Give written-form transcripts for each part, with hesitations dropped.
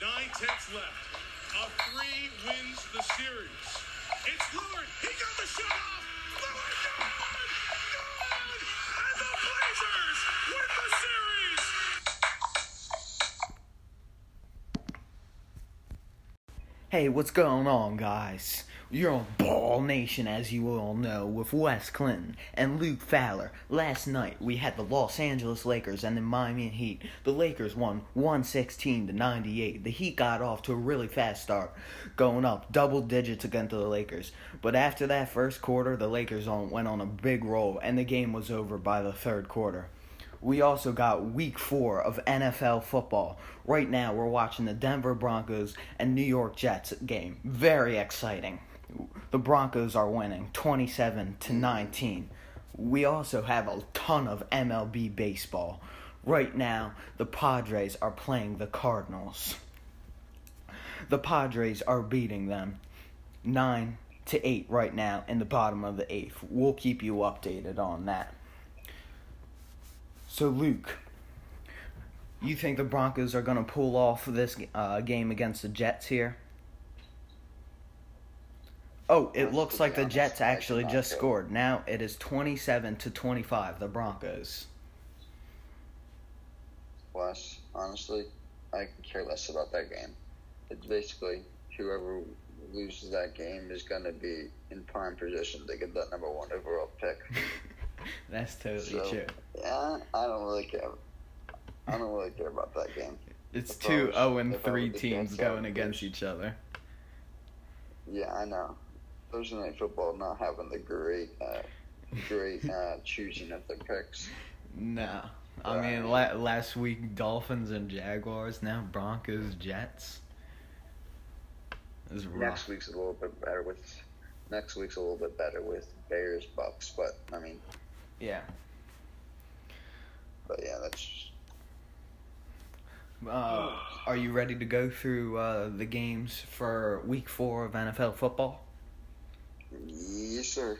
9-tenths left. A three wins the series. It's Lillard. He got the shot off. Lillard goes! Goes! And the Blazers win the series! Hey, what's going on, guys? You're on Ball Nation, as you all know, with Wes Clinton and Luke Fowler. Last night, we had the Los Angeles Lakers and the Miami Heat. The Lakers won 116-98. The Heat got off to a really fast start, going up double digits against the Lakers. But after that first quarter, the Lakers went on a big roll, and the game was over by the third quarter. We also got Week 4 of NFL football. Right now, we're watching the Denver Broncos and New York Jets game. Very exciting. The Broncos are winning 27-19. We also have a ton of MLB baseball. Right now, the Padres are playing the Cardinals. The Padres are beating them 9-8 right now in the bottom of the eighth. We'll keep you updated on that. So, Luke, you think the Broncos are going to pull off this game against the Jets here? Oh, it looks like the Jets actually just scored. Now it is 27-25, the Broncos. Wes, honestly, I could care less about that game. It's basically whoever loses that game is going to be in prime position to get that number one overall pick. That's totally true. Yeah, I don't really care about that game. It's 2-0-3 teams going against each other. Yeah, I know. Thursday Night Football not having the great choosing of the picks. No. I mean, last week, Dolphins and Jaguars, now Broncos, Jets. Next week's a little bit better with Bears, Bucks, but, I mean... Yeah. But, yeah, that's... are you ready to go through the games for Week 4 of NFL football? Yes, sir.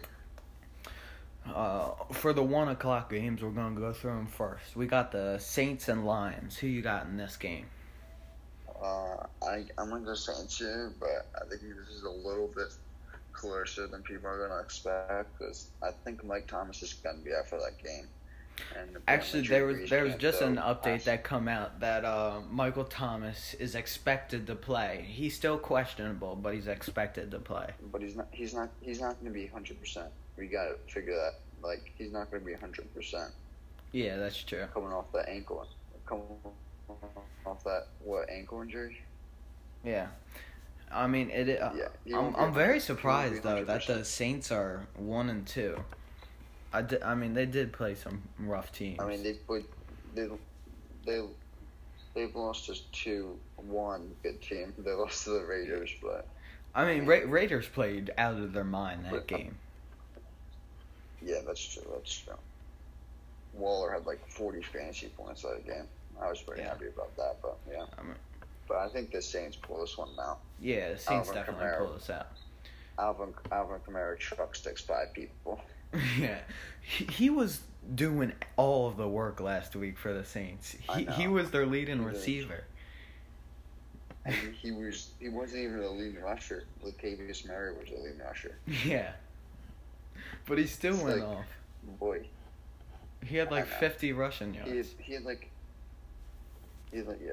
For the 1 o'clock games, we're going to go through them first. We got the Saints and Lions. Who you got in this game? I'm going to go Saints here, but I think this is a little bit... closer than people are going to expect, because I think Mike Thomas is going to be out for that game. And actually, there was just an update that come out that Michael Thomas is expected to play. He's still questionable, but he's expected to play. But he's not going to be 100%. We got to figure that. Like, he's not going to be 100%. Yeah, that's true. Coming off that ankle injury? Yeah. I mean, I'm very surprised though that the Saints are 1-2. They did play some rough teams. I mean, they've lost just one good team. They lost to the Raiders, but Raiders played out of their mind that game. Yeah, that's true. Waller had like 40 fantasy points that game. I was pretty happy about that, but yeah. But I think the Saints pull this one out. Yeah, the Saints definitely pull this out. Alvin Kamara truck sticks five people. Yeah. He was doing all of the work last week for the Saints. He was their leading receiver. And he wasn't even the leading rusher. Latavius Murray was the leading rusher. Yeah. But he still went off. Boy. He had like 50 rushing yards. He had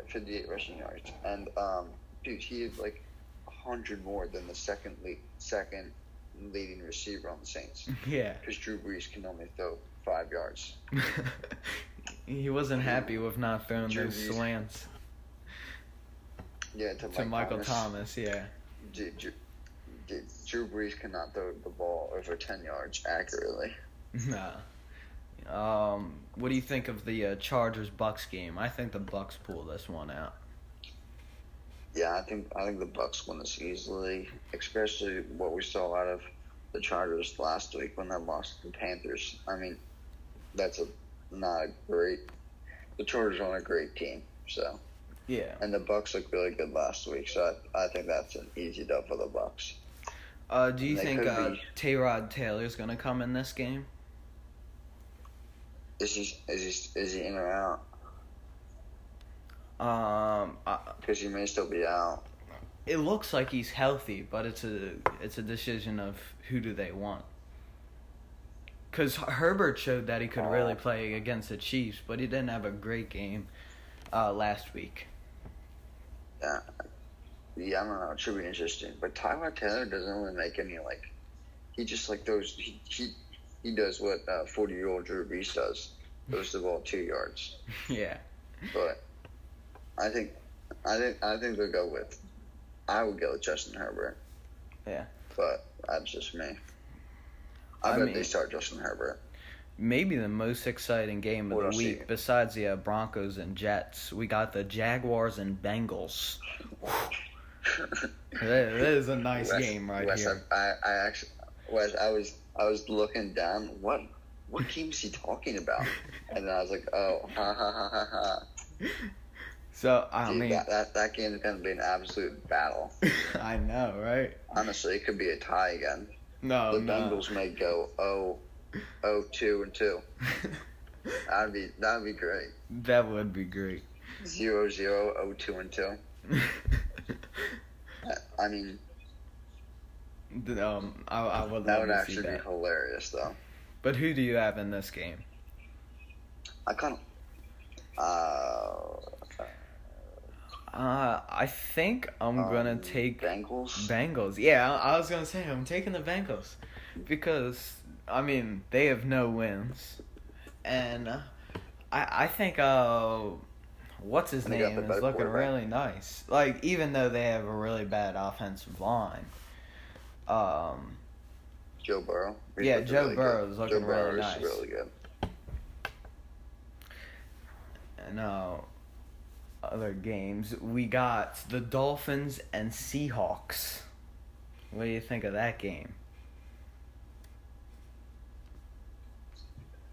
58 rushing yards, and dude, he had 100 more than the second leading receiver on the Saints. Yeah, because Drew Brees can only throw 5 yards. He wasn't happy with not throwing those slants. Yeah, to Michael Thomas. Yeah, Drew Brees cannot throw the ball over 10 yards accurately. Nah. What do you think of the Chargers-Bucks game? I think the Bucks pull this one out. Yeah, I think the Bucks win this easily, especially what we saw out of the Chargers last week when they lost to the Panthers. I mean, that's not a great. The Chargers aren't a great team, so Yeah. And the Bucks looked really good last week, so I think that's an easy dub for the Bucks. Do you think Tyrod Taylor's gonna come in this game? Is he in or out? Because he may still be out. It looks like he's healthy, but it's a decision of who do they want. Because Herbert showed that he could really play against the Chiefs, but he didn't have a great game last week. Yeah, I don't know. It should be interesting. But Tyrod Taylor doesn't really make any, like... He just, like, those... He does what 40-year-old Drew Brees does. Throws the ball 2 yards. Yeah. But I think they'll go with... I would go with Justin Herbert. Yeah. But that's just me. I bet they start Justin Herbert. Maybe the most exciting game of the week, besides the Broncos and Jets, we got the Jaguars and Bengals. That is a nice game right here. I was looking down. What team is he talking about? And then I was like, oh, ha ha ha ha ha. So I mean that game is going to be an absolute battle. I know, right? Honestly, it could be a tie again. No. Bengals may go 0-2-2. That'd be great. That would be great. 0-0, 0-2-2. I mean, I would. That would actually be hilarious, though. But who do you have in this game? I kind of. I think I'm gonna take Bengals. Bengals, yeah. I was gonna say I'm taking the Bengals because they have no wins, and I think what's his name is looking really nice. Like even though they have a really bad offensive line, Joe Burrow. Yeah, Joe Burrow is looking really nice. Really good. And other games, we got the Dolphins and Seahawks. What do you think of that game?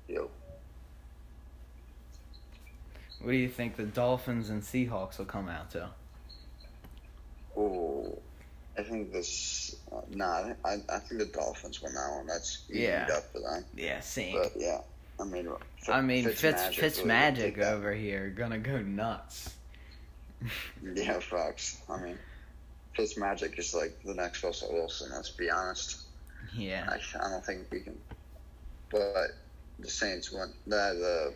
Yo. What do you think the Dolphins and Seahawks will come out to? Oh, I think this. I think the Dolphins win that one. That's easy up for them. Yeah, same. But yeah, Fitzmagic over here gonna go nuts. Yeah, facts. Fitzmagic is like the next Russell Wilson, let's be honest. Yeah. I don't think we can. But the Saints won. The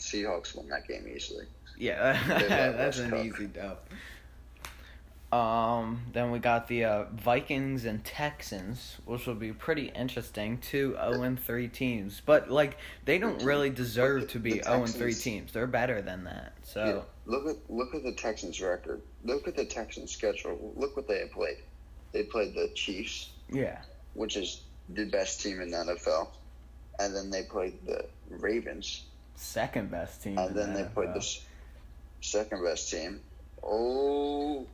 Seahawks won that game easily. Yeah, that's an easy dub. Then we got the Vikings and Texans, which will be pretty interesting. 2 0-3 teams. But, they don't really deserve to be 0-3 teams. They're better than that. So yeah, look at the Texans' record. Look at the Texans' schedule. Look what they have played. They played the Chiefs, which is the best team in the NFL. And then they played the Ravens. Second best team in the NFL. And then they played the second best team. Oh...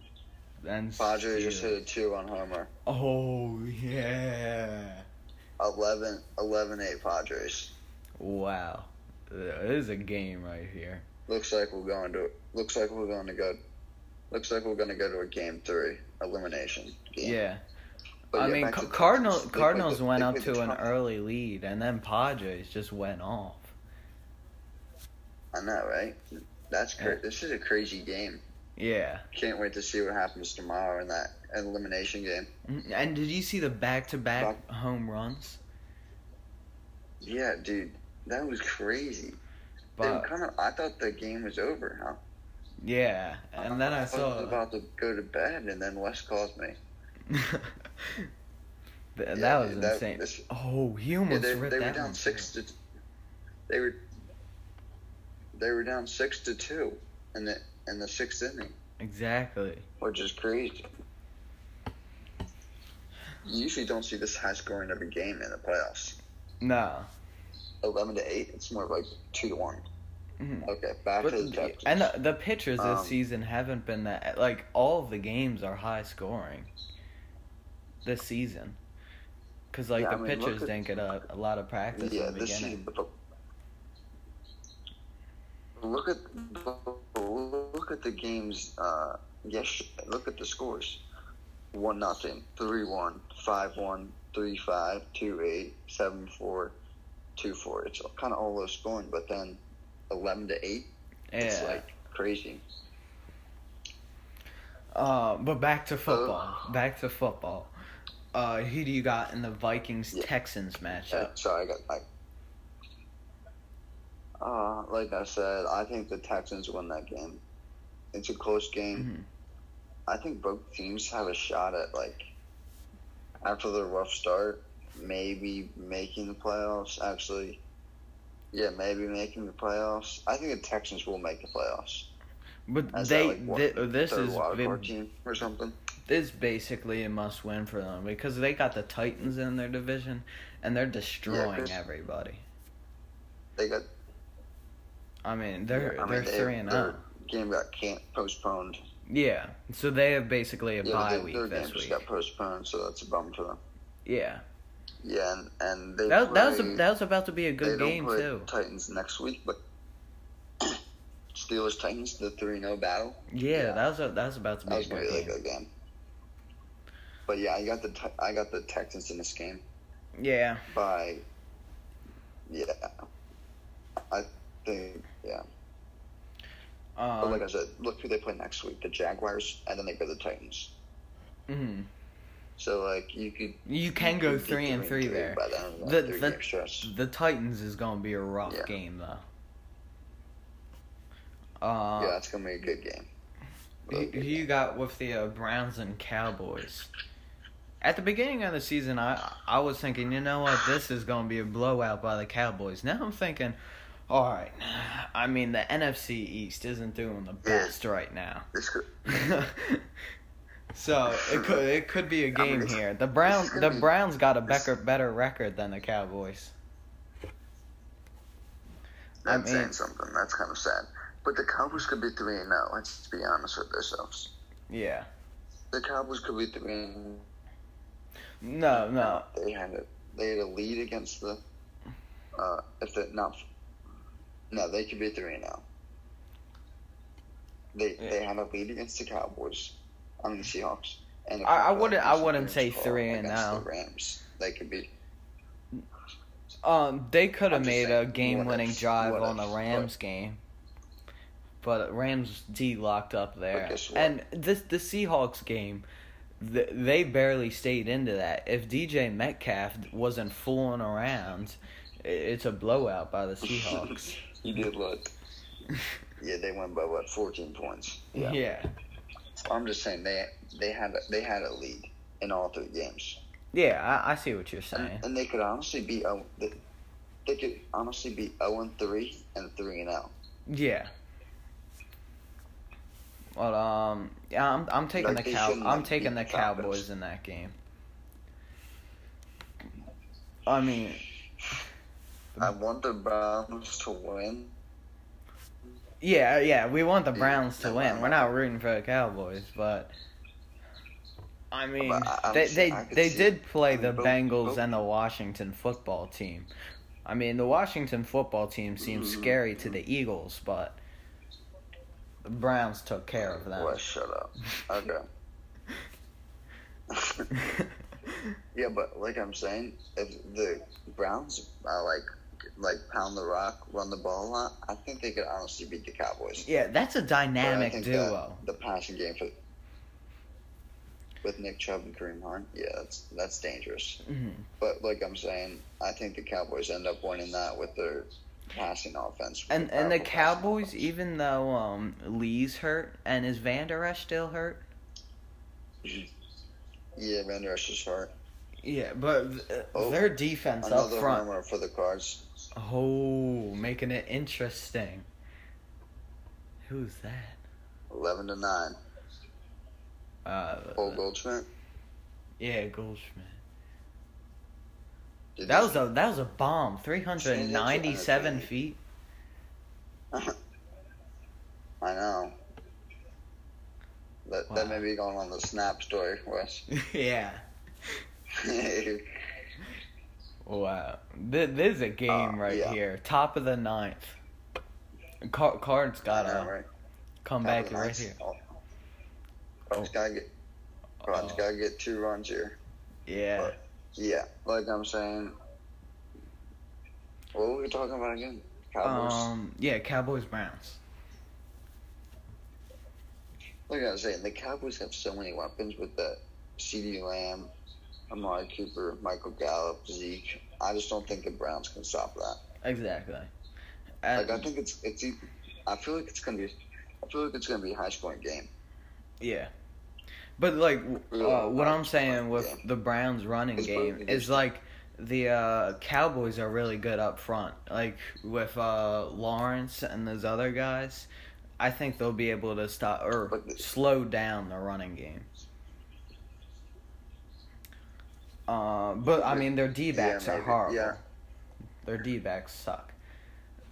And Padres just hit a 2-run homer. Oh, yeah. 11-8 Padres. Wow. This is a game right here. Looks like we're going to go to a game 3 elimination game. Yeah. But Cardinals went up to an early lead, and then Padres just went off. I know, right? That's This is a crazy game. Yeah. Can't wait to see what happens tomorrow in that elimination game. And did you see the back-to-back home runs? Yeah, dude. That was crazy. But I thought the game was over, huh? Yeah. And then I saw... I was about to go to bed, and then Wes calls me. That was insane. He almost ripped that one. They were down 6-2, and then... In the 6th inning. Exactly. Which is crazy. You usually don't see this high scoring every game in the playoffs. No. 11-8. It's more like 2-1. Mm-hmm. Okay, back to the Texans. And the pitchers this season haven't been that. Like all of the games are high scoring. This season, because the pitchers didn't get a lot of practice. Yeah, in the this beginning. Season. Look at at the games yesterday. Look at the scores. 1-0, 3-1, 5-1, 3-5, 2-8, 7-4, 2-4. It's kind of all low scoring, but then 11-8, yeah. It's like crazy. But back to football. Who do you got in the Vikings-Texans matchup? Yeah, sorry, I got Mike. Like I said, I think the Texans won that game. It's a close game. Mm-hmm. I think both teams have a shot at, like, after the rough start, maybe making the playoffs, actually. Yeah, maybe making the playoffs. I think the Texans will make the playoffs. But this is a wild card team or something. This is basically a must-win for them because they got the Titans in their division, and they're destroying everybody. They got... I mean, they're 3-0. Their game got postponed. Yeah, so they have basically a bye week this week. Their game just got postponed, so that's a bum for them. Yeah. Yeah, and they that was about to be a good game, too. They don't play Titans next week, but Steelers-Titans, the 3-0 battle. Yeah, that was about to be a good game. That was a really good game. But yeah, I got the Texans in this game. Yeah. I think. But like I said, look who they play next week: the Jaguars, and then they go to the Titans. Mm-hmm. So like you can go 3-3 there. The Titans is gonna be a rough game though. Yeah, it's gonna be a good game. Who you got with the Browns and Cowboys? At the beginning of the season, I was thinking, you know what, this is gonna be a blowout by the Cowboys. Now I'm thinking, all right, I mean, the NFC East isn't doing the best right now. So it could be a game here. The Browns got a better record than the Cowboys. That's saying something. That's kind of sad. But the Cowboys could be 3-0. Let's be honest with ourselves. Yeah. The Cowboys could be 3-0. No. They had a lead against the. If they're not. No, they could be 3-0. They had a lead against the Cowboys. I mean the Seahawks. And I wouldn't say 3-0. The Rams, they could be. They could have made a game-winning drive on the Rams game, but Rams D locked up there. And the Seahawks game, they barely stayed into that. If DJ Metcalf wasn't fooling around, it's a blowout by the Seahawks. You did look. Yeah, they won by 14 points. Yeah. I'm just saying they had a lead in all three games. Yeah, I see what you're saying. And they could honestly be 0-3 and 3-0. Yeah. Well, I'm taking the Cowboys in that game. I mean, I want the Browns to win. Yeah, we want the Browns to win. We're not rooting for the Cowboys, but I mean, they did play the Bengals and the Washington Football Team. I mean, the Washington Football Team seemed scary to the Eagles, but the Browns took care of them. Well, shut up. Okay. Yeah, but like I'm saying, if the Browns like pound the rock, run the ball a lot, I think they could honestly beat the Cowboys. Yeah, that's a dynamic duo. The passing game with Nick Chubb and Kareem Hunt, yeah, that's dangerous. Mm-hmm. But like I'm saying, I think the Cowboys end up winning that with their passing offense. And the Cowboys, even though Lee's hurt, and is Van Der Esch still hurt? Yeah, Van Der Esch is hurt. Yeah, but their defense up front. Another homer for the Cards. Oh, making it interesting. Who's that? 11-9. Goldschmidt. Yeah, Goldschmidt. That was a bomb. 397 feet. I know. That may be going on the snap story, Wes. Yeah. Wow. This is a game right here. Top of the ninth. Cards got a Comeback right here. I just gotta get 2 runs here. Yeah. But, yeah, like I'm saying. What were we talking about again? Cowboys. Yeah, Cowboys Browns. Like I was saying, the Cowboys have so many weapons with the CeeDee Lamb, Amari Cooper, Michael Gallup, Zeke. I just don't think the Browns can stop that. Exactly. I feel like it's gonna be a high scoring game. Yeah. But like what I'm saying with the Browns running game is like the Cowboys are really good up front. Like with Lawrence and those other guys, I think they'll be able to stop or slow down the running game. But I mean, their D-backs are horrible. Yeah. Their D-backs suck.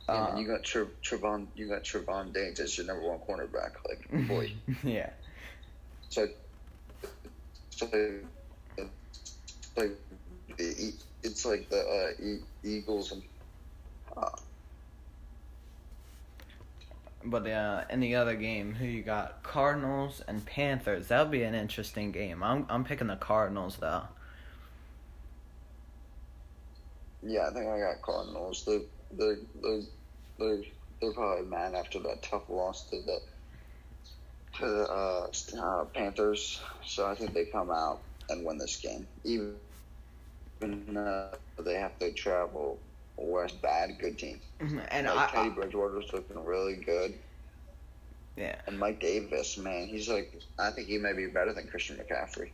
Yeah, you got Trevon Diggs as your number 1 cornerback, like boy. Yeah. So, it's like the Eagles and. But in the other game, who you got? Cardinals and Panthers. That'll be an interesting game. I'm picking the Cardinals though. Yeah, I think I got Cardinals. They're probably mad after that tough loss to the Panthers. So I think they come out and win this game. Even they have to travel west. Bad, good team. And Teddy Bridgewater's looking really good. Yeah. And Mike Davis, man, he's like, I think he may be better than Christian McCaffrey.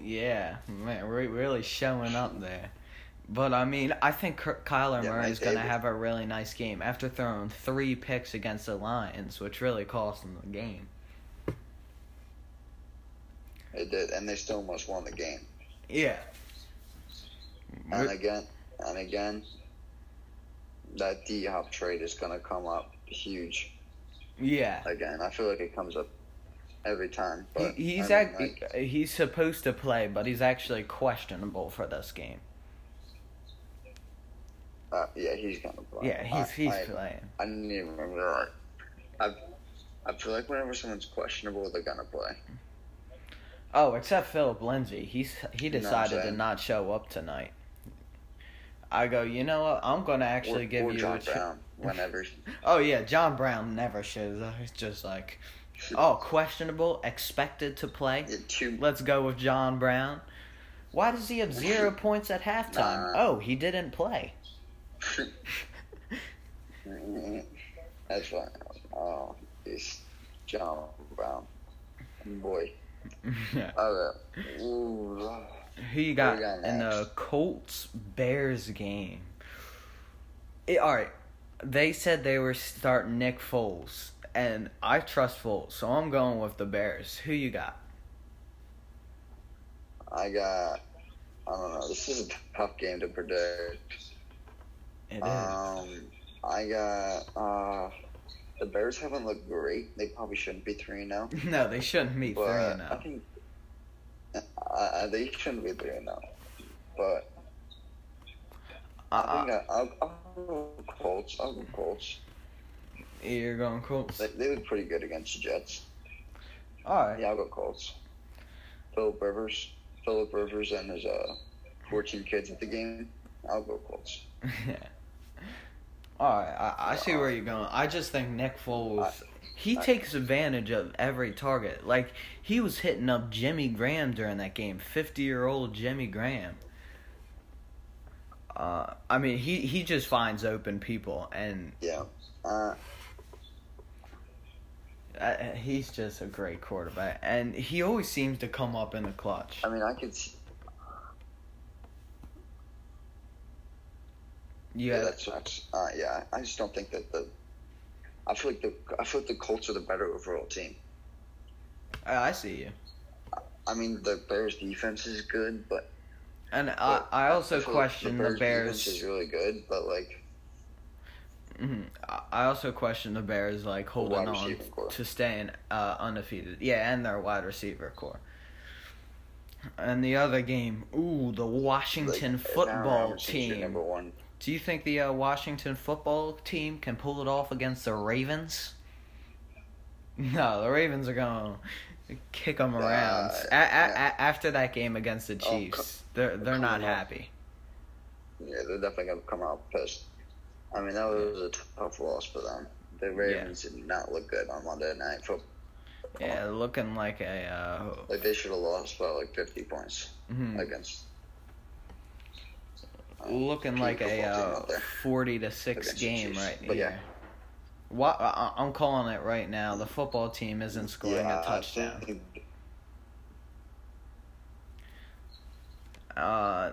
Yeah, man, we're really showing up there. But, I mean, I think Kyler Murray's going to have a really nice game after throwing 3 picks against the Lions, which really cost them the game. It did, and they still almost won the game. Yeah. And again, that D-Hop trade is going to come up huge. Yeah. Again, I feel like it comes up every time. But he's supposed to play, but he's actually questionable for this game. Yeah, he's gonna play. Yeah, he's playing. I didn't even remember. I feel like whenever someone's questionable, they're gonna play. Oh, except Philip Lindsay. He decided to not show up tonight. I go, you know what? I'm gonna actually give you John Brown whenever. Oh yeah, John Brown never shows up. It's just like, oh, questionable, expected to play. Let's go with John Brown. Why does he have 0 points at halftime? Oh, he didn't play. That's right. Oh, it's John Brown, boy. Yeah. All right. Who you got in the Colts Bears game? All right, they said they were starting Nick Foles, and I trust Foles, so I'm going with the Bears. Who you got? I don't know. This is a tough game to predict. It is. I got the Bears haven't looked great. They probably shouldn't be 3-0. No, they shouldn't be 3-0. I think they shouldn't be 3-0. But I think I'll go Colts. I'll go Colts. You're going Colts. They look pretty good against the Jets. All right. Yeah, I'll go Colts. Philip Rivers, and his 14 kids at the game. I'll go Colts. Yeah. All right, I see where you're going. I just think Nick Foles, he takes advantage of every target. Like, he was hitting up Jimmy Graham during that game, 50-year-old Jimmy Graham. I mean, he just finds open people, and yeah, he's just a great quarterback, and he always seems to come up in the clutch. I mean, I could see. Yeah, that sucks. Yeah, I just don't think that the. I feel like the Colts are the better overall team. I see you. I mean, the Bears' defense is good, but. And I also question the Bears. Defense is really good, but like. Mm-hmm. I also question the Bears like holding on to staying undefeated. Yeah, and their wide receiver core. And the other game, the Washington Football Team. Number 1. Do you think the Washington Football Team can pull it off against the Ravens? No, the Ravens are going to kick them around. After that game against the Chiefs, they're not happy. Yeah, they're definitely going to come out pissed. I mean, that was a tough loss for them. The Ravens did not look good on Monday Night Football. Yeah, looking like a... like, they should have lost by, 50 points against... looking like a 40-6 game right here. Yeah. What, I'm calling it right now. The football team isn't scoring a touchdown.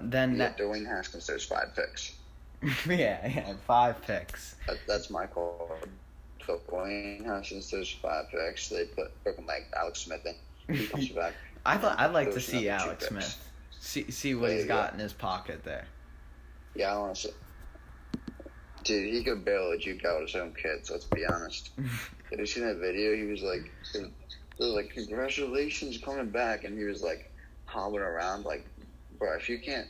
Then Dwayne Haskins throws 5 picks. yeah, 5 picks. That's my call. So Dwayne Haskins throws 5 picks. They put like Alex Smith in. He comes back. I'd like to see Alex Smith. See what he's got in his pocket there. Yeah, I want to see. Dude, he could barely juke out his own kids, let's be honest. Have you seen that video? He was like, they were like, congratulations coming back. And he was like, hobbling around like, bro, if you can't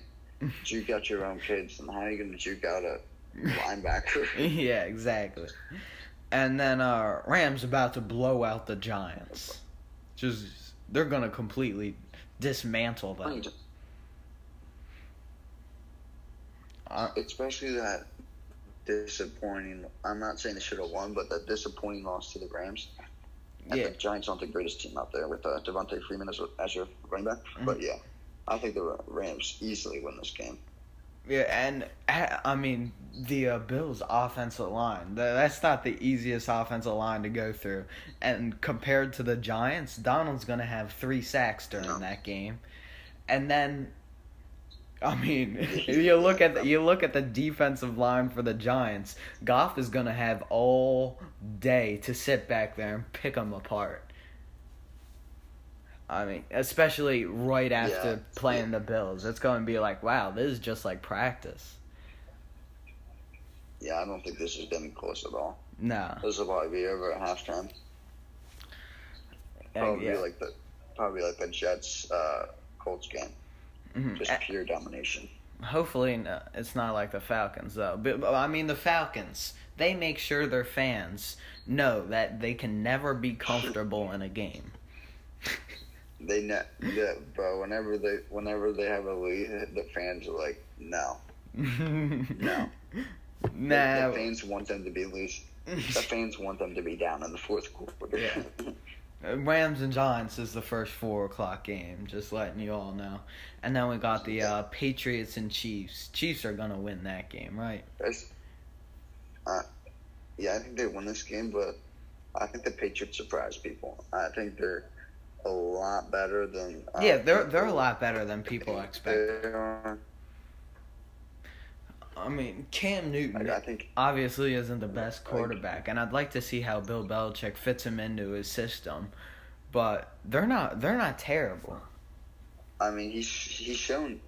juke out your own kids, then how are you going to juke out a linebacker? Yeah, exactly. And then Rams about to blow out the Giants. Just, they're going to completely dismantle them. Especially that disappointing. I'm not saying they should have won, but that disappointing loss to the Rams. I think Giants aren't the greatest team out there with Devontae Freeman as your running back. Mm-hmm. But yeah, I think the Rams easily win this game. Yeah, and I mean the Bills' offensive line. That's not the easiest offensive line to go through. And compared to the Giants, Donald's gonna have 3 sacks during that game, and then. I mean, you look at the defensive line for the Giants. Goff is gonna have all day to sit back there and pick them apart. I mean, especially right after playing the Bills, it's gonna be like, wow, this is just like practice. Yeah, I don't think this is getting close at all. No, this will probably be over at halftime. Probably like the Jets Colts game. Mm-hmm. Just pure domination. Hopefully it's not like the Falcons, though. But I mean, the Falcons, they make sure their fans know that they can never be comfortable in a game. Bro, whenever they have a lead, the fans are like, no. No. Nah. The fans want them to be loose. The fans want them to be down in the fourth quarter. Yeah. Rams and Giants is the first 4:00 game, just letting you all know. And then we got the Patriots and Chiefs. Chiefs are going to win that game, right? I think they win this game, but I think the Patriots surprise people. I think they're a lot better than... they're a lot better than people expect. I mean, Cam Newton obviously isn't the best quarterback, and I'd like to see how Bill Belichick fits him into his system. But they're not terrible. I mean, he's shown.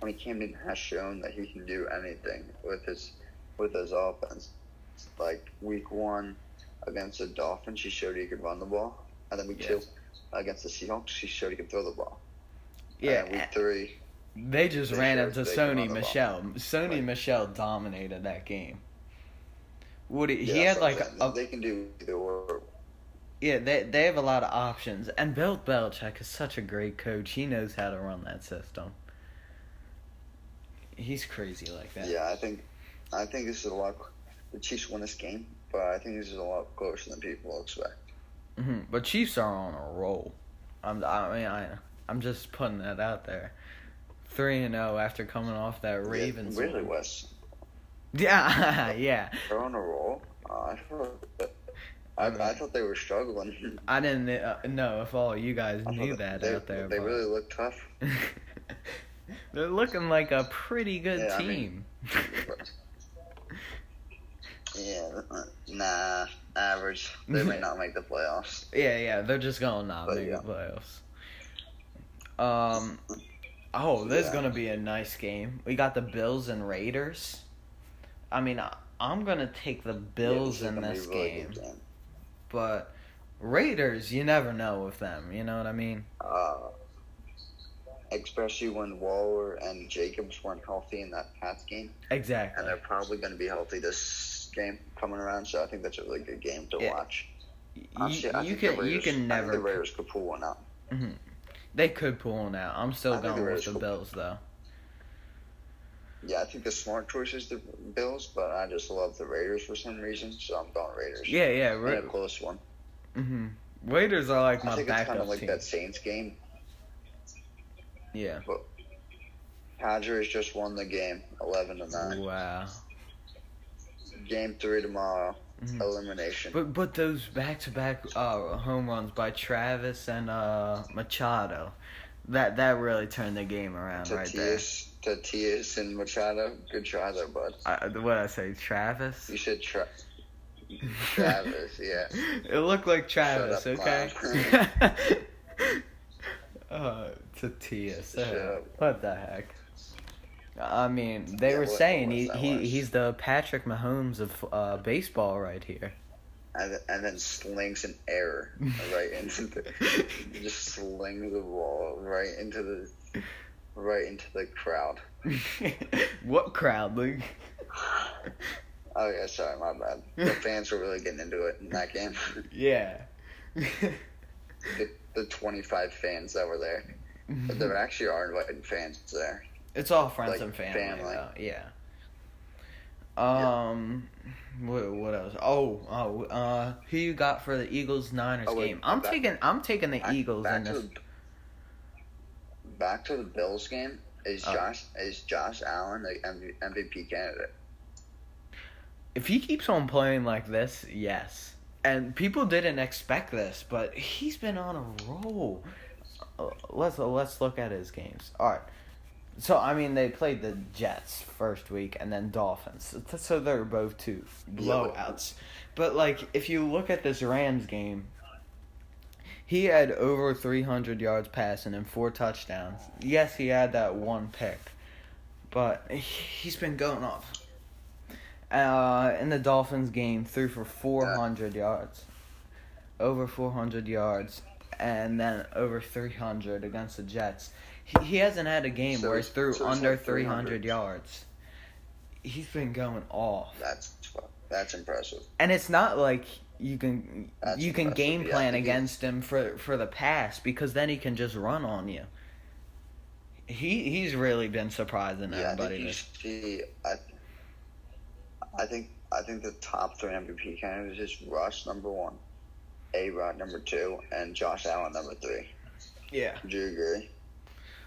I mean, Cam Newton has shown that he can do anything with his offense. Like week 1 against the Dolphins, he showed he could run the ball, and then week 2 against the Seahawks, he showed he could throw the ball. Yeah, and week 3. They just ran up to Sony Michel. Sony Michel dominated that game. He had like a, they can do either or. Yeah, they have a lot of options, and Bill Belichick is such a great coach. He knows how to run that system. He's crazy like that. Yeah, I think this is a lot. The Chiefs won this game, but I think this is a lot closer than people expect. Mm-hmm. But Chiefs are on a roll. I'm just putting that out there. 3-0 after coming off that Ravens. Yeah, really was. Yeah, yeah. They're on a roll. I thought they were struggling. I didn't know if all you guys knew that out there. They really look tough. They're looking like a pretty good team. I mean, average. They may not make the playoffs. Yeah, they're just going to not make the playoffs. Oh, this is going to be a nice game. We got the Bills and Raiders. I mean, I'm going to take the Bills in this game. But Raiders, you never know with them. You know what I mean? Especially when Waller and Jacobs weren't healthy in that Pats game. Exactly. And they're probably going to be healthy this game coming around, so I think that's a really good game to watch. I think the Raiders could pull one out. Mm-hmm. They could pull one out. I'm still going with the Bills, though. Yeah, I think the smart choice is the Bills, but I just love the Raiders for some reason, so I'm going Raiders. Yeah. And a close one. Mm-hmm. Raiders are like my backup team. I think it's kind of like that Saints game. Yeah. But Padres just won the game, 11-9. Wow. Game 3 tomorrow. Mm-hmm. Elimination. But those back-to-back home runs by Travis and Machado, that really turned the game around right there. Tatis and Machado, good try there, bud. What I say, Travis? You said Travis, yeah. It looked like Travis, shut up, okay? Tatis. What the heck? I mean, they were saying he's the Patrick Mahomes of baseball right here. And then slings an error right into the just slings the ball right into the crowd. What crowd, Luke? Oh yeah, sorry, my bad. The fans were really getting into it in that game. Yeah. The 25 fans that were there, but there actually are invited fans there. It's all friends and family. Yeah. What else? Who you got for the Eagles Niners game? I'm taking the Eagles in this. Back to the Bills game is Josh Allen the MVP candidate? If he keeps on playing like this, yes. And people didn't expect this, but he's been on a roll. Let's look at his games. All right. So, I mean, they played the Jets first week and then Dolphins. So, they're both two blowouts. But, like, if you look at this Rams game, he had over 300 yards passing and 4 touchdowns. Yes, he had that one pick. But he's been going off. In the Dolphins game, threw for 400 yards. Over 400 yards. And then over 300 against the Jets. He hasn't had a game where he threw under 300 yards. He's been going off. That's impressive. And it's not like you can game plan against him for the pass, because then he can just run on you. He's really been surprising everybody. I think the top 3 MVP candidates is Russ number 1, A-Rod number 2, and Josh Allen number 3. Yeah. Do you agree?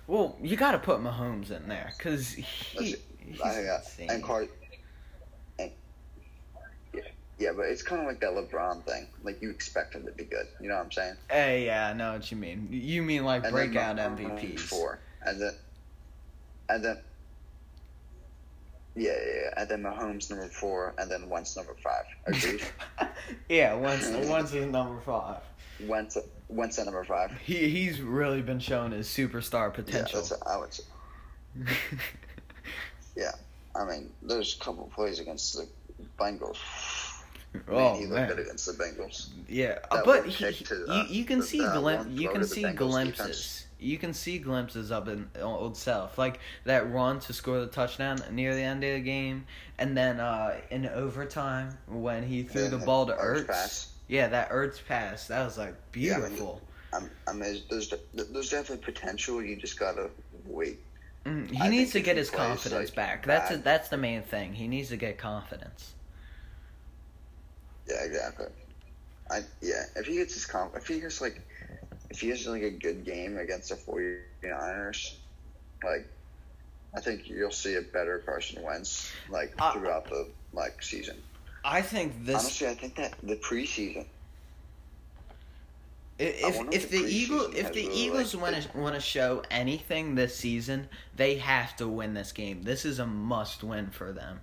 Well, you got to put Mahomes in there, because he's insane. But it's kind of like that LeBron thing. Like, you expect him to be good. You know what I'm saying? Hey, yeah, I know what you mean. You mean, like, and breakout MVPs. 4. And then and then Mahomes number 4, and then Wentz number 5. Agreed? Yeah, Wentz is number 5. Wentz at number 5. He's really been showing his superstar potential. Yeah, that's what I would say. Yeah, I mean, there's a couple plays against the Bengals. He looked good against the Bengals. Yeah, but you can see glimpses. Defense. You can see glimpses of an old self, like that run to score the touchdown near the end of the game, and then in overtime when he threw the ball to Ertz. Yeah, that Ertz pass, that was, like, beautiful. Yeah, I mean there's definitely potential. You just got to wait. He needs to get his confidence back. That's the main thing. He needs to get confidence. Yeah, exactly. If he gets, like, a good game against the 49ers, like, I think you'll see a better Carson Wentz, like, throughout the, like, season. I think this. Honestly, I think that the preseason. If the Eagles want to show anything this season, they have to win this game. This is a must win for them,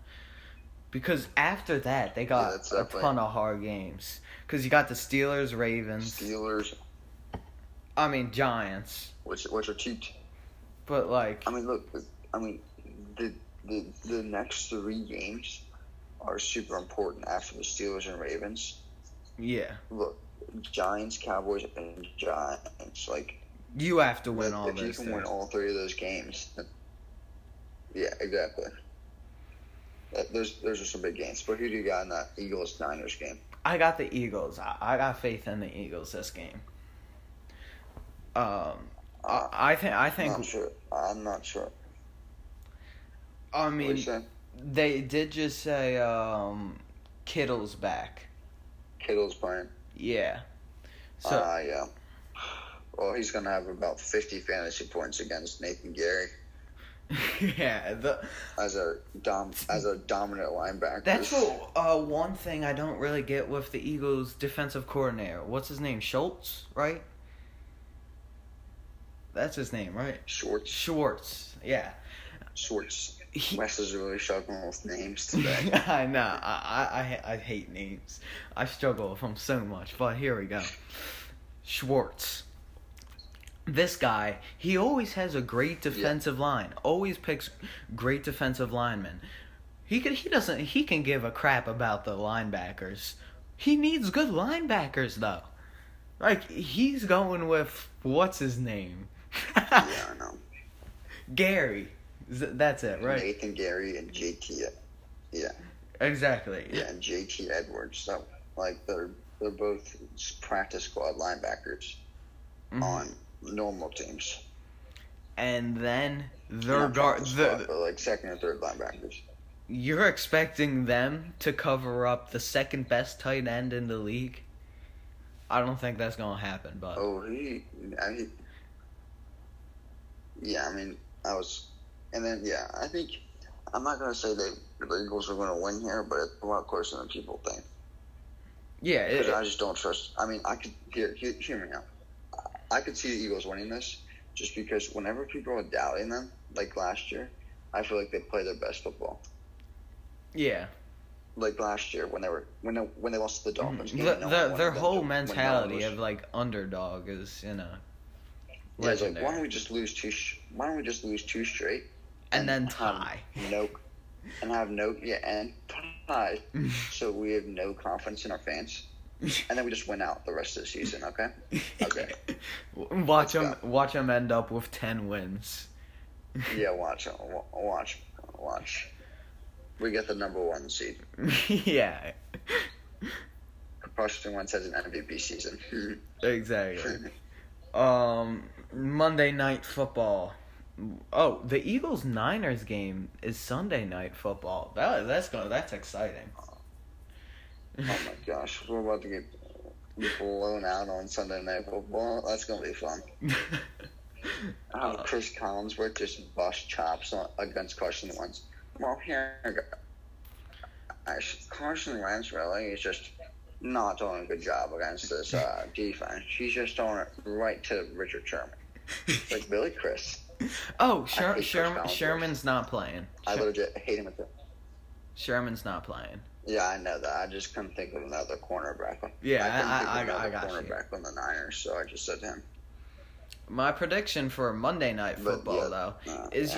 because after that they got a ton of hard games. Because you got the Steelers, Ravens. Giants. Which are cheap. But the next 3 games are super important after the Steelers and Ravens. Yeah. Look, Giants, Cowboys, and Giants, like... You have to win all those games. If you can win all 3 of those games. Yeah, exactly. Those are some big games. But who do you got in that Eagles-Niners game? I got the Eagles. I got faith in the Eagles this game. I think. I'm not sure. I mean, they did just say Kittle's back. Kittle's playing. Yeah. So yeah. Well, he's gonna have about 50 fantasy points against Nathan Gary. Yeah, as a dominant linebacker. That's what, one thing I don't really get with the Eagles' defensive coordinator. What's his name? Schultz, right? That's his name, right? Schwartz. Yeah. Schwartz. Wes is really struggling with names today. I know. I hate names. I struggle with them so much. But here we go. Schwartz. This guy, he always has a great defensive line. Always picks great defensive linemen. He can give a crap about the linebackers. He needs good linebackers though. Like, he's going with what's his name? Yeah, I know. Gary. That's it, right? Nathan Gary and JT. Yeah. Exactly. Yeah, and JT Edwards. So like they're both practice squad linebackers on normal teams, and then their guard, like second or third linebackers. You're expecting them to cover up the second best tight end in the league? I don't think that's gonna happen. But I think I'm not gonna say that the Eagles are gonna win here, but it's a lot closer than people think. Yeah, I just don't trust. I mean, I could hear me out. I could see the Eagles winning this just because whenever people are doubting them, like last year, I feel like they play their best football. Yeah. Like last year, when they lost to the Dolphins. Mm-hmm. Their whole mentality of like underdog is, legendary. Like, why don't we just lose two straight? And then tie. And tie. So we have no confidence in our fans. And then we just win out the rest of the season, okay? Okay. Watch them end up with 10 wins. Yeah, watch. We get the number one seed. Yeah. Washington once has an MVP season. Exactly. Monday Night Football. Oh, the Eagles-Niners game is Sunday Night Football. That's exciting. Oh my gosh, we're about to get blown out on Sunday Night Football. That's going to be fun. Chris Collinsworth just bust chops against Carson Wentz. Well, here I go. Carson Wentz really is just not doing a good job against this defense. She's just throwing it right to Richard Sherman. Like, really, Chris? Oh, Sherman's not playing. I legit hate him with it. Sherman's not playing. Yeah, I know that. I just couldn't think of another cornerback. Yeah, I got cornerback on the Niners, so I just said him. My prediction for Monday Night Football, is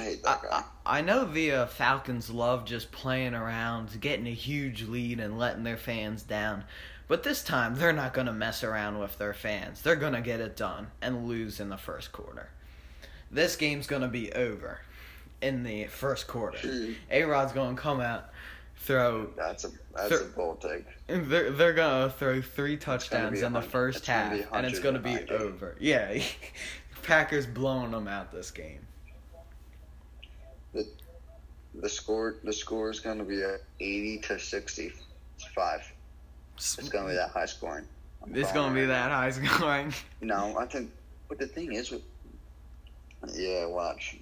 I know the Falcons love just playing around, getting a huge lead, and letting their fans down. But this time, they're not going to mess around with their fans. They're going to get it done and lose in the first quarter. This game's going to be over in the first quarter. A-Rod's going to come out. That's a bold take. They're gonna throw three touchdowns in the first half, and it's gonna be over. Yeah, Packers blowing them out this game. The score is gonna be 80-65. It's gonna be that high scoring. No, I think. But the thing is, watch,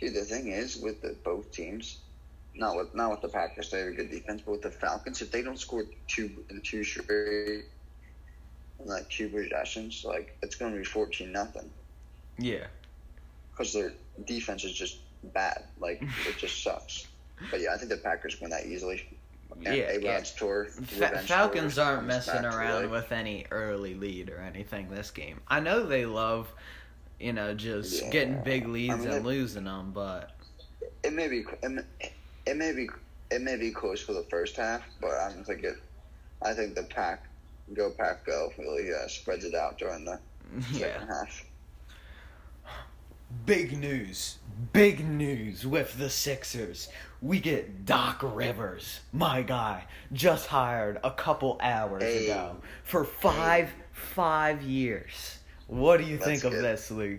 dude. The thing is with both teams. Not with the Packers, they have a good defense, but with the Falcons, if they don't score two straight, like two possessions, like it's going to be 14-0. Yeah, because their defense is just bad. Like it just sucks. But yeah, I think the Packers win that easily. And Falcons aren't messing around with any early lead or anything this game. I know they love, just getting big leads and losing them, but it may be close for the first half, but I think the pack go really spreads it out during the second half. Big news. Big news with the Sixers. We get Doc Rivers, my guy, just hired a couple hours ago for five years. What do you think of this, Luke?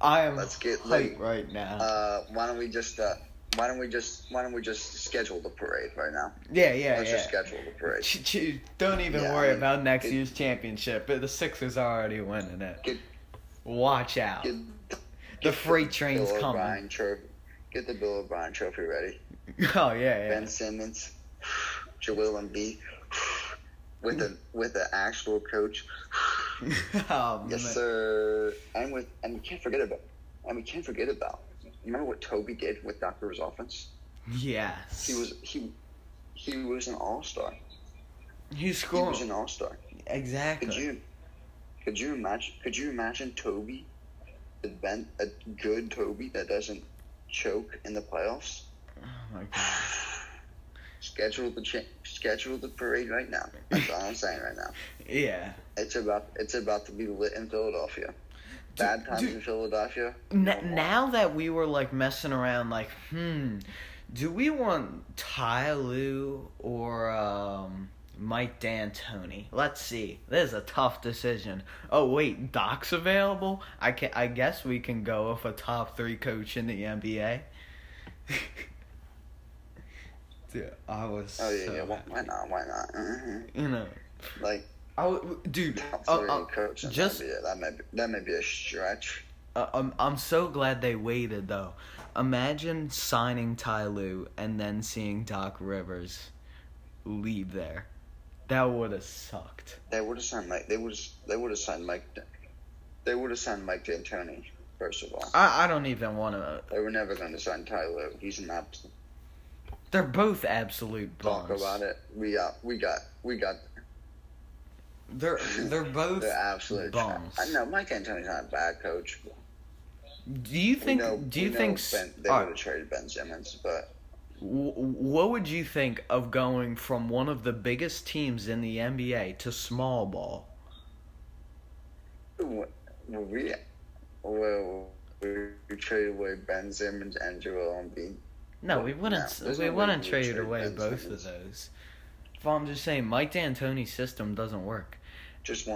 I am hyped right now. Why don't we just schedule the parade right now? Yeah. Let's just schedule the parade. Don't even worry about next year's championship. The Sixers are already winning it. Watch out. The freight train's coming. Get the Bill O'Brien trophy ready. Oh, yeah. Ben Simmons, Joel Embiid, with an actual coach. Oh, yes, man. Sir. And we can't forget about. Remember what Toby did with Doc Rivers' offense? Yes. He was an all-star. He was an all-star. Exactly. Could you imagine Toby, a good Toby that doesn't choke in the playoffs? Oh my God. Schedule the parade right now. That's all I'm saying right now. Yeah. It's about to be lit in Philadelphia. Bad times in Philadelphia. Now that we were messing around, do we want Ty Lue or Mike D'Antoni? Let's see. This is a tough decision. Oh wait, Doc's available. I guess we can go with a top 3 coach in the NBA. Dude, I was. Oh yeah, Why not? Mm-hmm. You know, that may be a stretch. I'm so glad they waited though. Imagine signing Ty Lue and then seeing Doc Rivers leave there. That would have sucked. They would have signed Mike D'Antoni first of all. I don't even want to. They were never going to sign Ty Lue. He's an absolute. They're both absolute bums. Talk about it. We got. They're both they're absolute bums. I know Mike D'Antoni's not a bad coach. They would have traded Ben Simmons, but what would you think of going from one of the biggest teams in the NBA to small ball? We traded away Ben Simmons and Joel Embiid. No, we wouldn't. We wouldn't trade away Ben both Simmons. Of those. I'm just saying, Mike D'Antoni's system doesn't work. Just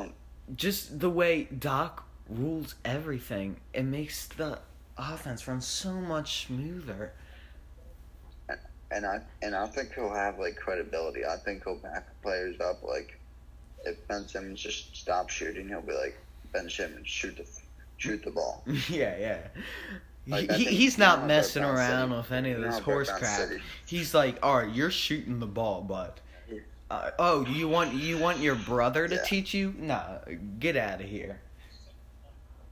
the way Doc rules everything, it makes the offense run so much smoother. And I think he'll have credibility. I think he'll back players up. If Ben Simmons just stops shooting, he'll be like, Ben Simmons, shoot the ball. Yeah. He's not messing around with any of this horse crap. He's like, all right, you're shooting the ball, bud. You want your brother to teach you? Nah, get out of here.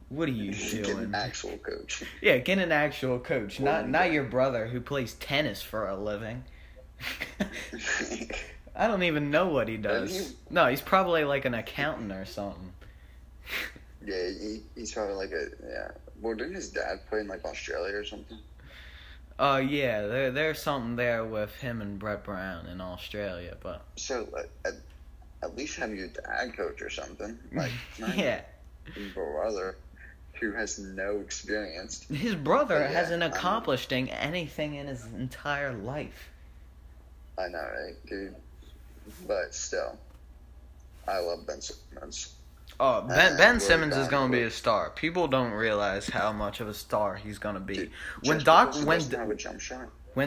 What are you doing? Get an actual coach. Yeah, get an actual coach, not your brother who plays tennis for a living. I don't even know what he does. He's probably an accountant or something. Yeah, he's probably . Well, didn't his dad play in Australia or something? Yeah, there's something there with him and Brett Brown in Australia, but... So, at least have your dad coach or something. Yeah. His brother, who has no experience. His brother hasn't accomplished anything in his entire life. I know, right, dude? But still, I love Ben Simmons. Oh, Ben Simmons is going to be a star. People don't realize how much of a star he's going to be. Dude, when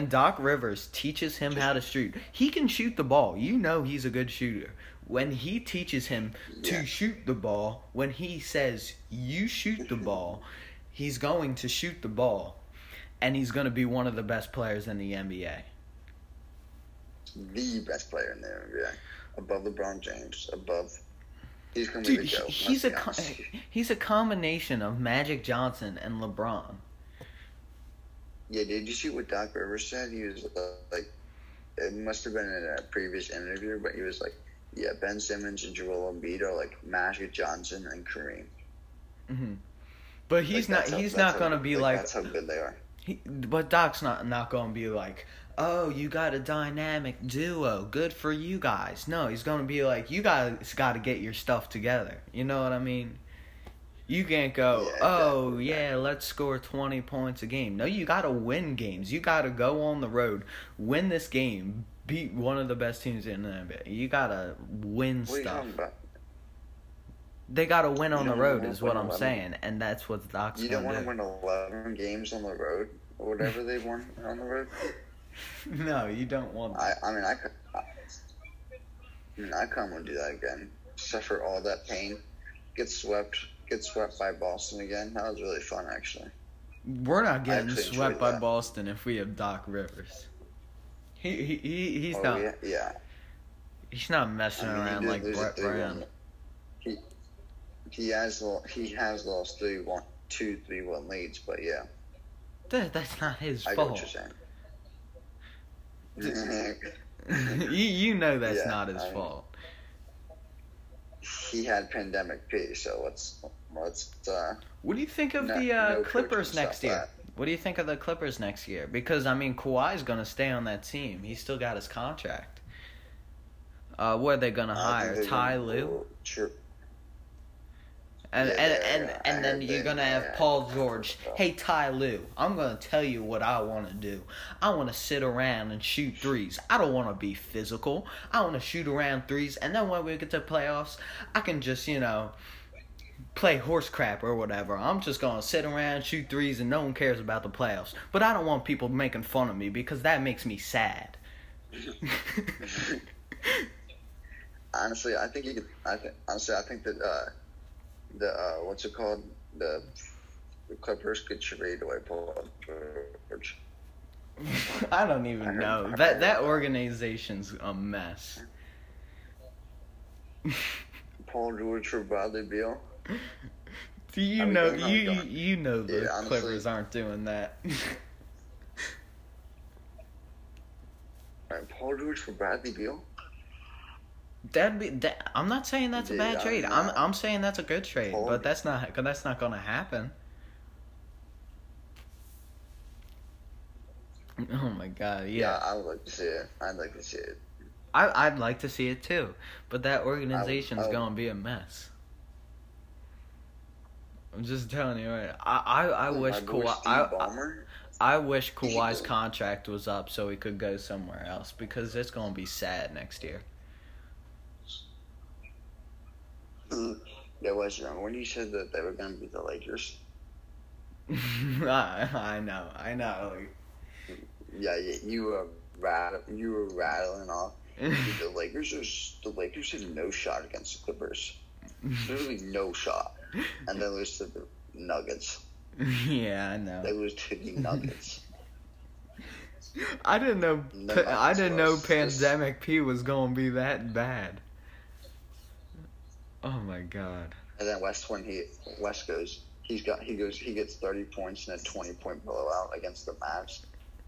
Doc Rivers teaches him how to shoot, he can shoot the ball. You know he's a good shooter. When he teaches him to shoot the ball, when he says, you shoot the ball, he's going to shoot the ball. And he's going to be one of the best players in the NBA. The best player in the NBA. Above LeBron James. He's going to be the GOAT. He's a combination of Magic Johnson and LeBron. Yeah, did you see what Doc Rivers said? He was it must have been in a previous interview, but he was Ben Simmons and Joel Embiid are Magic Johnson and Kareem. Mm-hmm. But he's not going to be that's how good they are. But Doc's not going to be you got a dynamic duo. Good for you guys. No, he's going to be you guys got to get your stuff together. You know what I mean? You can't go, let's score 20 points a game. No, you got to win games. You got to go on the road, win this game, beat one of the best teams in the NBA. You got to win stuff. They got to win on the road is what I'm saying, and that's what the Doc's going to do. You don't want to win 11 games on the road or whatever they won on the road? No, you don't want that. I mean, I can't want to do that again. Suffer all that pain, get swept by Boston again. That was really fun, actually. We're not getting swept by Boston if we have Doc Rivers. He's not. Yeah. He's not messing around like Brett Brown. He has lost 2-3-1 leads, but yeah. That's not his fault. I get what you're saying. you know that's not his fault. He had pandemic P, so let's what do you think of the Clippers next year? What do you think of the Clippers next year? Because, I mean, Kawhi's going to stay on that team. He's still got his contract. What are they going to hire? Ty Lue? Sure. And then you're going to have Paul George. Hey, Ty Lue, I'm going to tell you what I want to do. I want to sit around and shoot threes. I don't want to be physical. I want to shoot around threes. And then when we get to playoffs, I can just, play horse crap or whatever. I'm just going to sit around, shoot threes, and no one cares about the playoffs. But I don't want people making fun of me because that makes me sad. Honestly, I think the Clippers could trade away Paul George. I don't even know. That organization's a mess. Paul George for Bradley Beal. Do you know you know the Clippers aren't doing that. Paul George for Bradley Beal? I'm not saying that's a bad trade. I'm saying that's a good trade, but that's not gonna happen. Oh my god! Yeah, I would like to see it. I'd like to see it. I'd like to see it too, but that organization's gonna be a mess. I'm just telling you right. I wish Kawhi's contract was up so he could go somewhere else because it's gonna be sad next year. That was wrong. When you said that they were going to be the Lakers. I know. Yeah, you were rattling off. The Lakers had no shot against the Clippers. Literally no shot. And they lose to the Nuggets. Yeah, I know. They lose to the Nuggets. I didn't know Pandemic P was going to be that bad. Oh my god! And then he gets 30 points in a 20-point blowout against the Mavs.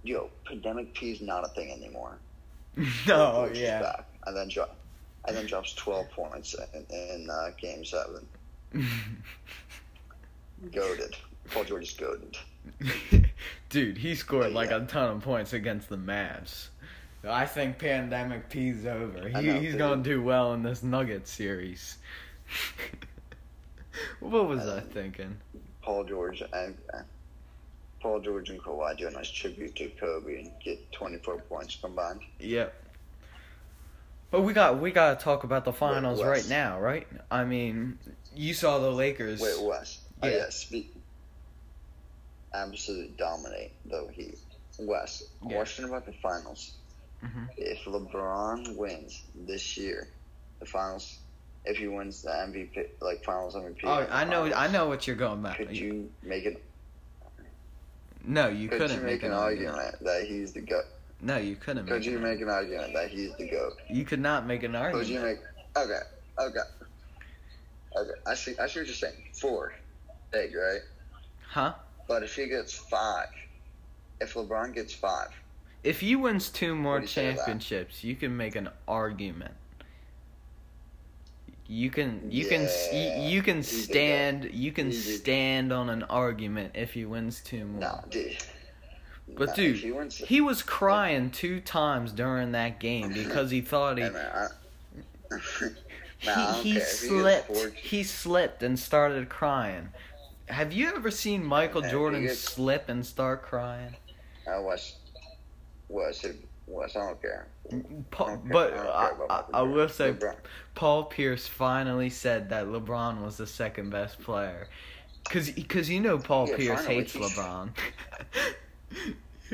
Yo, Pandemic P is not a thing anymore. No, back, and then drops 12 points in Game 7. Goated. Paul George is goated. Dude, he scored a ton of points against the Mavs. I think Pandemic P's over. He's going to do well in this Nuggets series. What was I thinking? Paul George and Kawhi do a nice tribute to Kobe and get 24 points combined. Yep. But we got to talk about the finals right now, right? I mean, you saw the Lakers. Wait, Wes. Yeah. Oh, yeah, absolutely dominate the Heat. Wes, question about the finals. Mm-hmm. If LeBron wins this year, the finals. If he wins the MVP, finals MVP. Oh, I know what you're going back. Could you make an? No, you couldn't make an argument that he's the GOAT. No, you couldn't. Could you make an argument that he's the GOAT? You could not make an argument. Could you make? Okay. I see what you're saying. 4, big, right? Huh? But if he gets 5, if LeBron gets 5. If he wins 2 more championships, you can make an argument. You can stand on an argument if he wins 2 more. Nah, dude. But dude, he was crying 2 times during that game because he thought he. He slipped and started crying. Have you ever seen Michael Jordan slip and start crying? I don't care. I will say, LeBron. Paul Pierce finally said that LeBron was the second best player. Because you know Paul Pierce hates LeBron.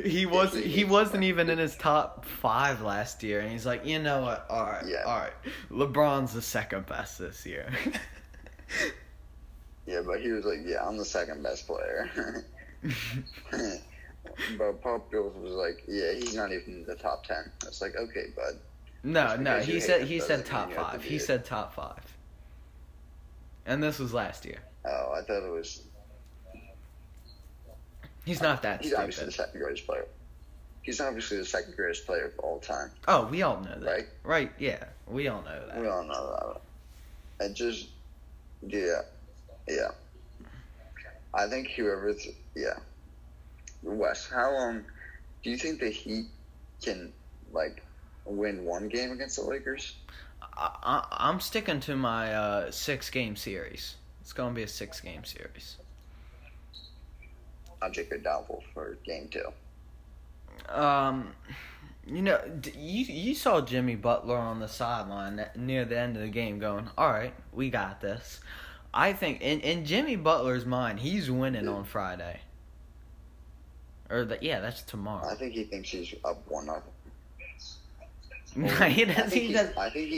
He wasn't even in his top 5 last year, and he's like, you know what? All right. LeBron's the second best this year. Yeah, but he was like, yeah, I'm the second best player. But Paul Pierce was like, yeah, he's not even in the top 10. It's like, okay, bud. No. He said top 5. He said top 5. And this was last year. Oh, I thought it was. He's not that stupid. Obviously the second greatest player. He's obviously the second greatest player of all time. Oh, we all know that. Right? Yeah, we all know that. And just, yeah. I think Wes, how long do you think the Heat can, win one game against the Lakers? I'm sticking to my 6-game series. It's going to be a 6-game series. I'll take your doubtful for game 2. You saw Jimmy Butler on the sideline near the end of the game going, all right, we got this. I think in Jimmy Butler's mind, he's winning on Friday. That's tomorrow. I think he thinks he's up 1-0. No, he doesn't. I think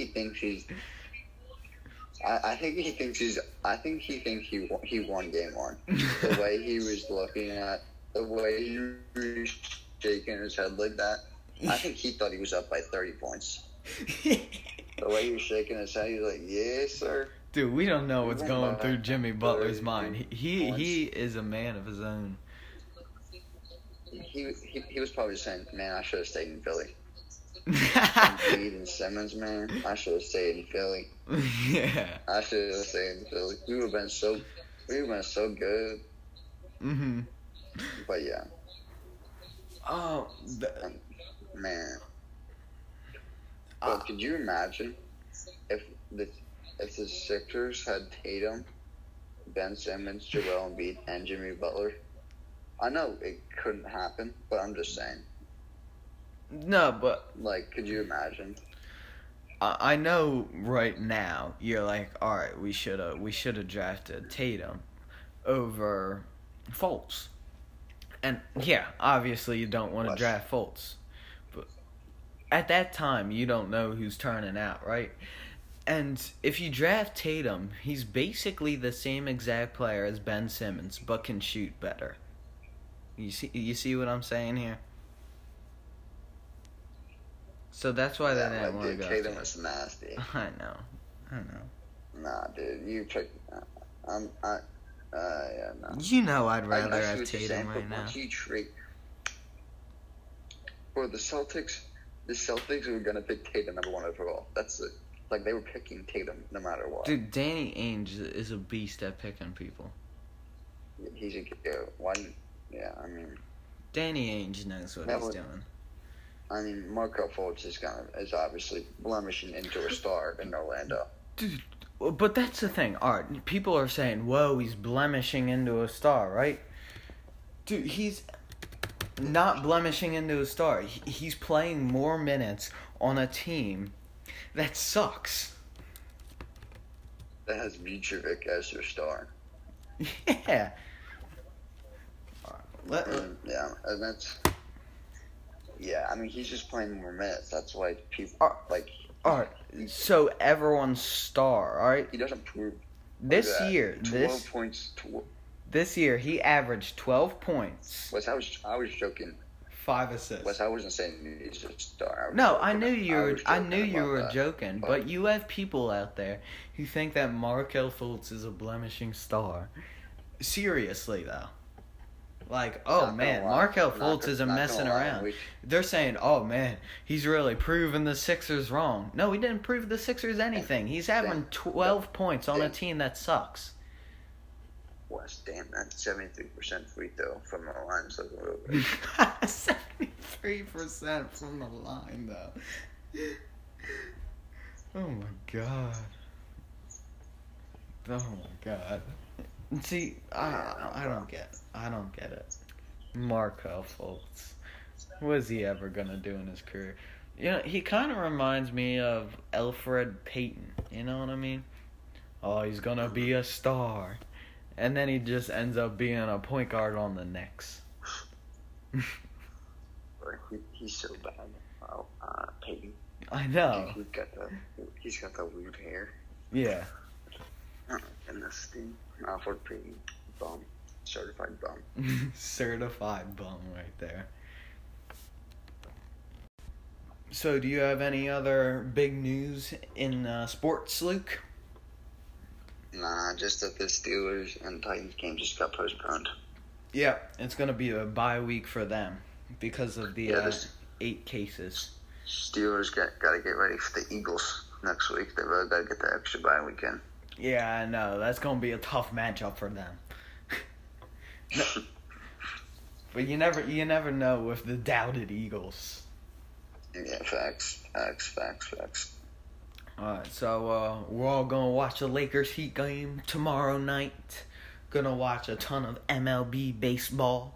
he won game 1. The way he was looking at, the way he was shaking his head like that, I think he thought he was up by 30 points. The way he was shaking his head, he was like, yes, sir. Dude, we don't know what's going through Jimmy Butler's mind. He is a man of his own. He was probably saying, man, I should have stayed in Philly. And Simmons, man, I should have stayed in Philly. Yeah. I should have stayed in Philly. We would have been so good. Mm-hmm. But yeah. Oh, man. But could you imagine if the Sixers had Tatum, Ben Simmons, Joel Embiid, and Jimmy Butler? I know it couldn't happen, but I'm just saying. No, but... could you imagine? I know right now, you're like, all right, we should have drafted Tatum over Fultz. And, yeah, obviously you don't want to draft Fultz. But at that time, you don't know who's turning out, right? And if you draft Tatum, he's basically the same exact player as Ben Simmons, but can shoot better. You see what I'm saying here? So that's why they didn't want to go. Tatum was nasty. I know. Nah, dude, you picked. Yeah, no. You know I'd rather have Tatum right now. For the Celtics were gonna pick Tatum #1 overall. That's it. They were picking Tatum no matter what. Dude, Danny Ainge is a beast at picking people. He's a go. Yeah, I mean, Danny Ainge knows what he's doing. I mean, Marco Fultz is obviously blemishing into a star in Orlando. Dude, but that's the thing. All right, people are saying, "Whoa, he's blemishing into a star," right? Dude, he's not blemishing into a star. He's playing more minutes on a team that sucks. That has Vucevic as your star. Yeah. I mean, he's just playing more minutes. That's why people all right. So everyone's star, all right. He doesn't prove year. 12 points. This year he averaged 12 points. Wes, I was joking. 5 assists. Wes, I wasn't saying he's a star. I knew you were joking, but you have people out there who think that Markel Fultz is a blemishing star. Seriously, though. Markel Fultz isn't messing around. They're saying, oh, man, he's really proving the Sixers wrong. No, he didn't prove the Sixers anything. He's having 12 points on a team that sucks. Wes, damn, that's 73% free throw from the line. 73% from the line, though. Oh, my God. Oh my God. See, I don't get it. Marco Fultz. What is he ever gonna do in his career? You know, he kind of reminds me of Alfred Payton. You know what I mean? Oh, he's gonna be a star, and then he just ends up being a point guard on the Knicks. He's so bad, Payton. I know. He's got the weird hair. Yeah. And this thing, Alfred Payton, bum, certified bum. Certified bum, right there. So, do you have any other big news in sports, Luke? Nah, just that the Steelers and Titans game just got postponed. Yeah, it's going to be a bye week for them because of the 8 cases. Steelers got to get ready for the Eagles next week. They really got to get the extra bye weekend. Yeah, I know. That's going to be a tough matchup for them. No, but you never know with the doubted Eagles. Yeah, facts. Alright, so we're all going to watch the Lakers Heat game tomorrow night. Going to watch a ton of MLB baseball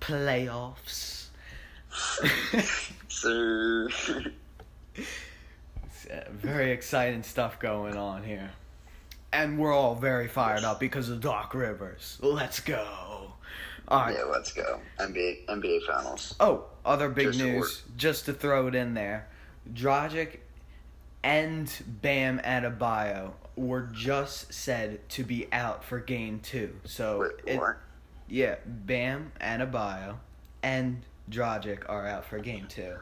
playoffs. Sir. Very exciting stuff going on here. And we're all very fired up because of Doc Rivers. Let's go. All right. Yeah, let's go. NBA Finals. Oh, other big news, just to throw it in there. Dragic and Bam Adebayo were just said to be out for Game 2. So, Bam Adebayo and Dragic are out for Game 2.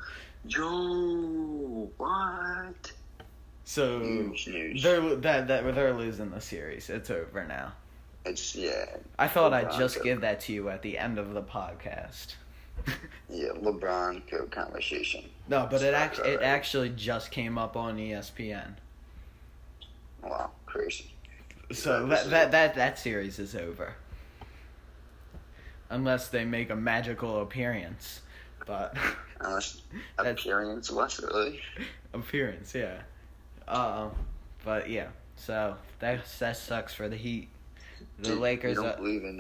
Yo, what? So, huge. They're losing the series. It's over now. I thought LeBron, I'd just give that to you at the end of the podcast. Yeah, LeBron code conversation. No, but it actually just came up on ESPN. Wow, crazy. So that series is over. Unless they make a magical appearance, but appearance was really appearance, yeah. But yeah, so that sucks for the Heat. The Lakers. You don't believe in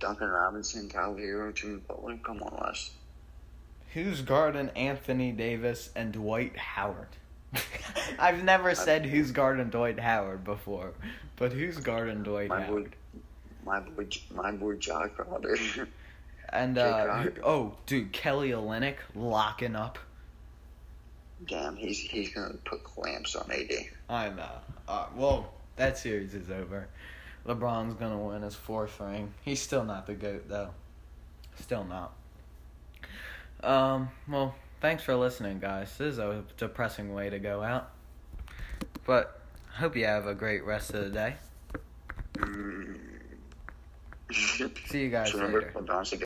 Duncan Robinson, Tyler Hero, Jimmy Butler? Come on, Les. Who's guarding Anthony Davis and Dwight Howard? I've never said who's guarding Dwight Howard before, but who's guarding Dwight Howard? My boy, John Crowder. And Kelly Olynyk locking up. Damn, he's gonna put clamps on AD. I know. Well, that series is over. LeBron's going to win his 4th ring. He's still not the GOAT, though. Still not. Well, thanks for listening, guys. This is a depressing way to go out. But I hope you have a great rest of the day. See you guys later.